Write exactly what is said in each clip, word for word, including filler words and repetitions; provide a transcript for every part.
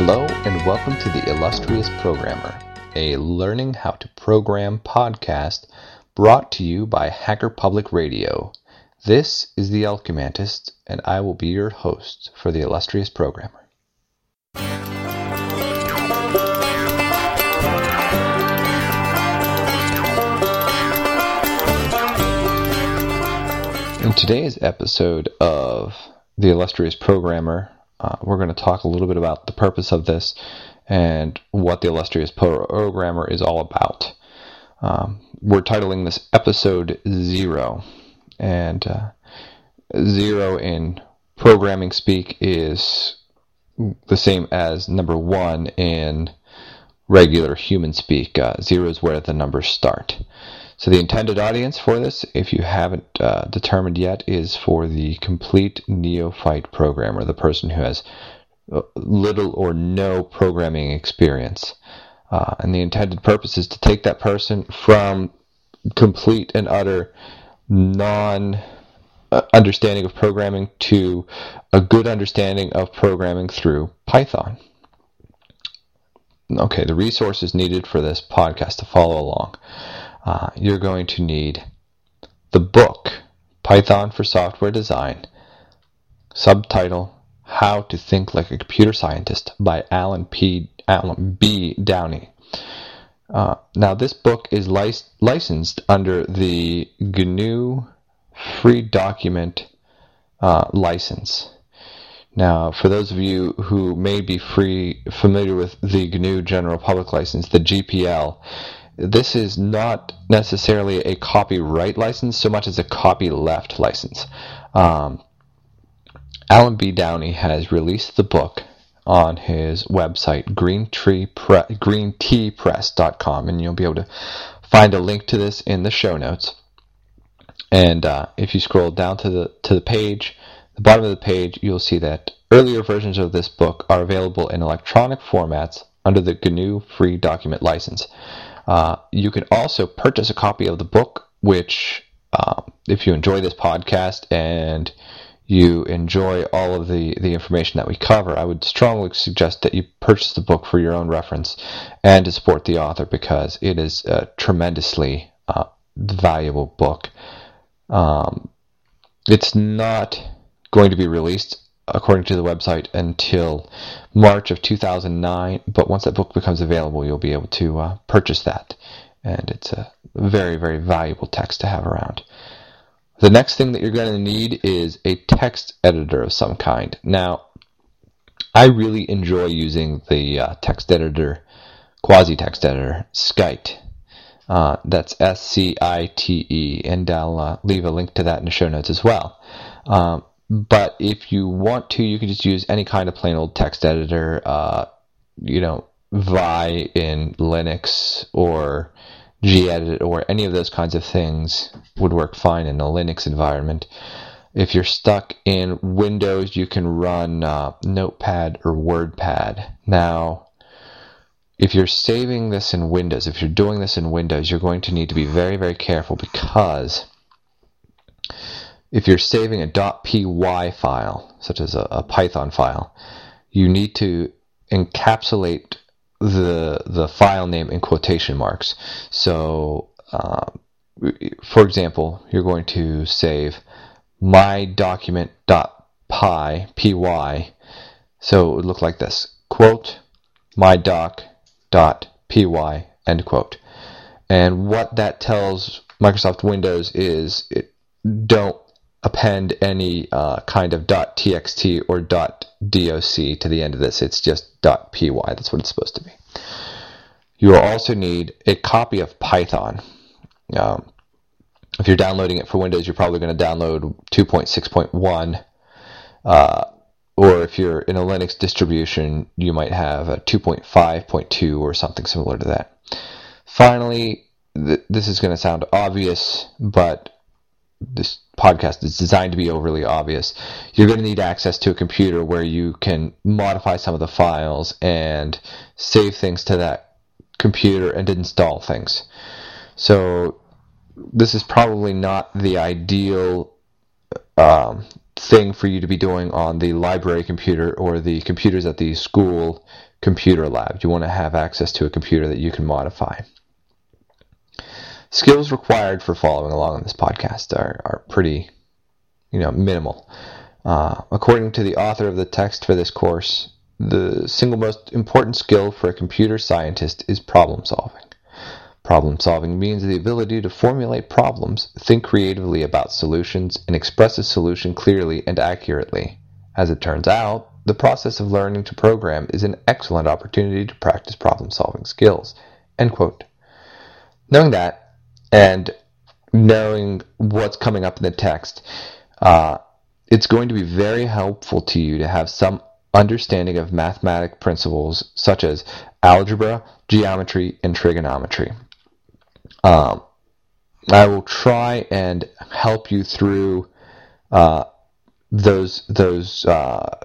Hello and welcome to the Illustrious Programmer, a learning how to program podcast brought to you by Hacker Public Radio. This is the Jelkimantis, and I will be your host for the Illustrious Programmer. In today's episode of the Illustrious Programmer, Uh, we're going to talk a little bit about the purpose of this and what the Illustrious Programmer is all about. Um, we're titling this episode Zero. And uh, zero in programming speak is the same as number one in regular human speak. Uh, zero is where the numbers start. So the intended audience for this, if you haven't uh, determined yet, is for the complete neophyte programmer, the person who has little or no programming experience. Uh, and the intended purpose is to take that person from complete and utter non-understanding of programming to a good understanding of programming through Python. Okay, the resources needed for this podcast to follow along. Uh, you're going to need the book, Python for Software Design, subtitle, How to Think Like a Computer Scientist by Alan P. Alan B. Downey. Uh, now, this book is lic- licensed under the G N U Free Document uh, License. Now, for those of you who may be free familiar with the G N U General Public License, the G P L, this is not necessarily a copyright license so much as a copyleft license. Um, Alan B. Downey has released the book on his website, green tea press dot com, and you'll be able to find a link to this in the show notes. And uh, if you scroll down to the to the page, the bottom of the page, you'll see that earlier versions of this book are available in electronic formats under the G N U Free Document License. Uh, you can also purchase a copy of the book, which uh, if you enjoy this podcast and you enjoy all of the, the information that we cover, I would strongly suggest that you purchase the book for your own reference and to support the author because it is a tremendously uh, valuable book. Um, it's not going to be released, according to the website, until March of two thousand nine. But once that book becomes available, you'll be able to uh, purchase that. And it's a very, very valuable text to have around. The next thing that you're going to need is a text editor of some kind. Now, I really enjoy using the uh, text editor, quasi-text editor, SciTE. Uh, that's S C I T E. And I'll uh, leave a link to that in the show notes as well. Um, But if you want to, you can just use any kind of plain old text editor, uh, you know, Vi in Linux or gedit or any of those kinds of things would work fine in a Linux environment. If you're stuck in Windows, you can run uh, Notepad or WordPad. Now, if you're saving this in Windows, if you're doing this in Windows, you're going to need to be very, very careful because if you're saving a .py file, such as a, a Python file, you need to encapsulate the the file name in quotation marks. So, uh, for example, you're going to save my document dot p y, P Y, so it would look like this, quote, my doc dot p y, end quote. And what that tells Microsoft Windows is it don't append any uh, kind of .txt or .doc to the end of this. It's just .py. That's what it's supposed to be. You will also need a copy of Python. Um, if you're downloading it for Windows, you're probably going to download two point six point one. Uh, or if you're in a Linux distribution, you might have a two point five point two or something similar to that. Finally, th- this is going to sound obvious, but this podcast is designed to be overly obvious. You're going to need access to a computer where you can modify some of the files and save things to that computer and install things. So this is probably not the ideal um, thing for you to be doing on the library computer or the computers at the school computer lab. You want to have access to a computer that you can modify. Skills required for following along on this podcast are, are pretty, you know, minimal. Uh, according to the author of the text for this course, the single most important skill for a computer scientist is problem solving. Problem solving means the ability to formulate problems, think creatively about solutions, and express a solution clearly and accurately. As it turns out, the process of learning to program is an excellent opportunity to practice problem solving skills. End quote. Knowing that, and knowing what's coming up in the text, uh, it's going to be very helpful to you to have some understanding of mathematical principles such as algebra, geometry, and trigonometry. Um, I will try and help you through uh, those those uh,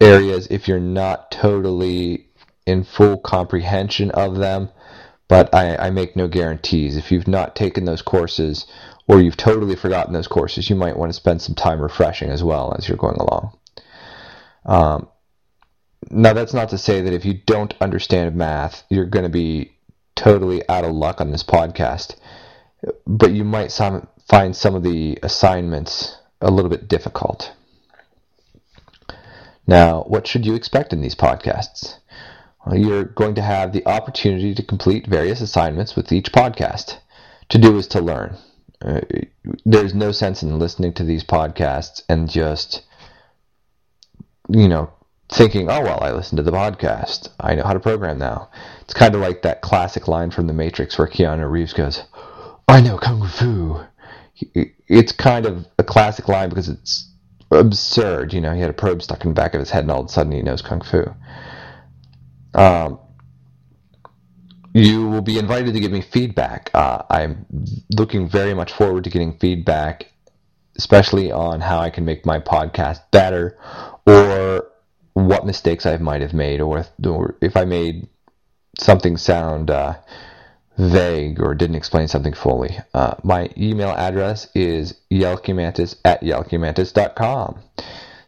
areas if you're not totally in full comprehension of them, but I, I make no guarantees. If you've not taken those courses or you've totally forgotten those courses, you might want to spend some time refreshing as well as you're going along. Um, now, that's not to say that if you don't understand math, you're going to be totally out of luck on this podcast, but you might some, find some of the assignments a little bit difficult. Now, what should you expect in these podcasts? Well, you're going to have the opportunity to complete various assignments with each podcast. To do is to learn. Uh, there's no sense in listening to these podcasts and just, you know, thinking, oh, well, I listened to the podcast, I know how to program now. It's kind of like that classic line from The Matrix where Keanu Reeves goes, I know Kung Fu. It's kind of a classic line because it's absurd. You know, he had a probe stuck in the back of his head and all of a sudden he knows Kung Fu. Um, you will be invited to give me feedback. Uh, I'm looking very much forward to getting feedback, especially on how I can make my podcast better or what mistakes I might have made, or if I made something sound uh, vague or didn't explain something fully. Uh, my email address is jelkimantis at jelkimantis dot com.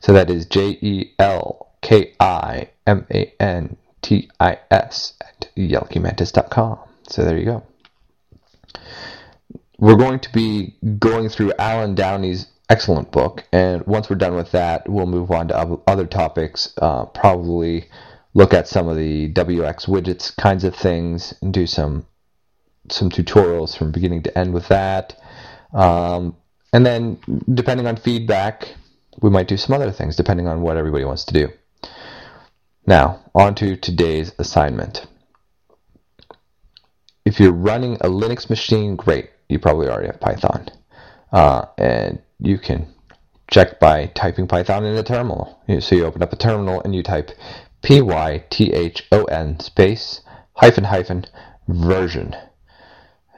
So that is J E L K I M A N T I S at jelkimantis dot com. So there you go. We're going to be going through Alan Downey's excellent book, and once we're done with that, we'll move on to other topics, uh, probably look at some of the W X widgets kinds of things and do some some tutorials from beginning to end with that. Um, and then, depending on feedback, we might do some other things, depending on what everybody wants to do. Now, on to today's assignment. If you're running a Linux machine, great. You probably already have Python. Uh, and you can check by typing Python in a terminal. So you open up a terminal and you type P Y T H O N space hyphen hyphen version.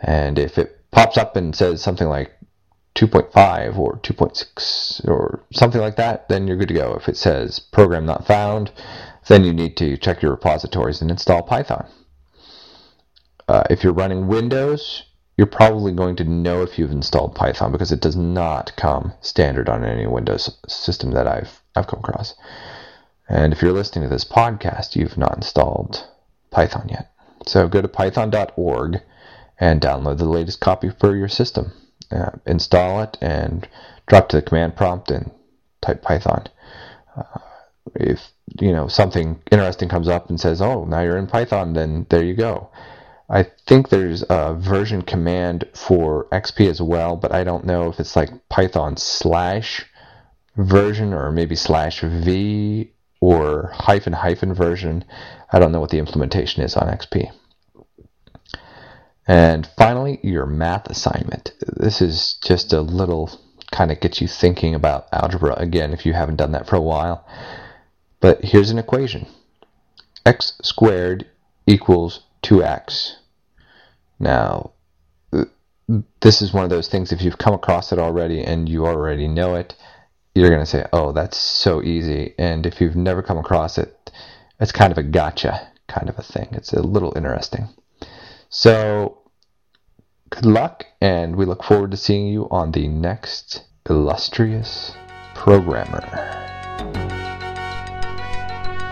And if it pops up and says something like two point five or two point six or something like that, then you're good to go. If it says program not found, then you need to check your repositories and install Python. Uh, if you're running Windows, you're probably going to know if you've installed Python because it does not come standard on any Windows system that I've I've come across. And if you're listening to this podcast, you've not installed Python yet. So go to python dot org and download the latest copy for your system. Uh, install it and drop to the command prompt and type Python. Uh, if you know something interesting comes up and says, oh, now you're in Python, then there you go. I think there's a version command for X P as well, but I don't know if it's like Python slash version or maybe slash V or hyphen hyphen version. I don't know what the implementation is on X P. And finally, your math assignment. This is just a little kind of get you thinking about algebra again if you haven't done that for a while. But here's an equation. X squared equals two x. Now, this is one of those things, if you've come across it already and you already know it, you're going to say, oh, that's so easy. And if you've never come across it, it's kind of a gotcha kind of a thing. It's a little interesting. So, good luck, and we look forward to seeing you on the next Illustrious Programmer.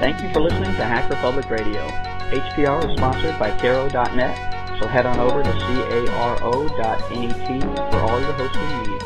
Thank you for listening to Hacker Public Radio. H P R is sponsored by caro dot net, so head on over to caro dot net for all your hosting needs.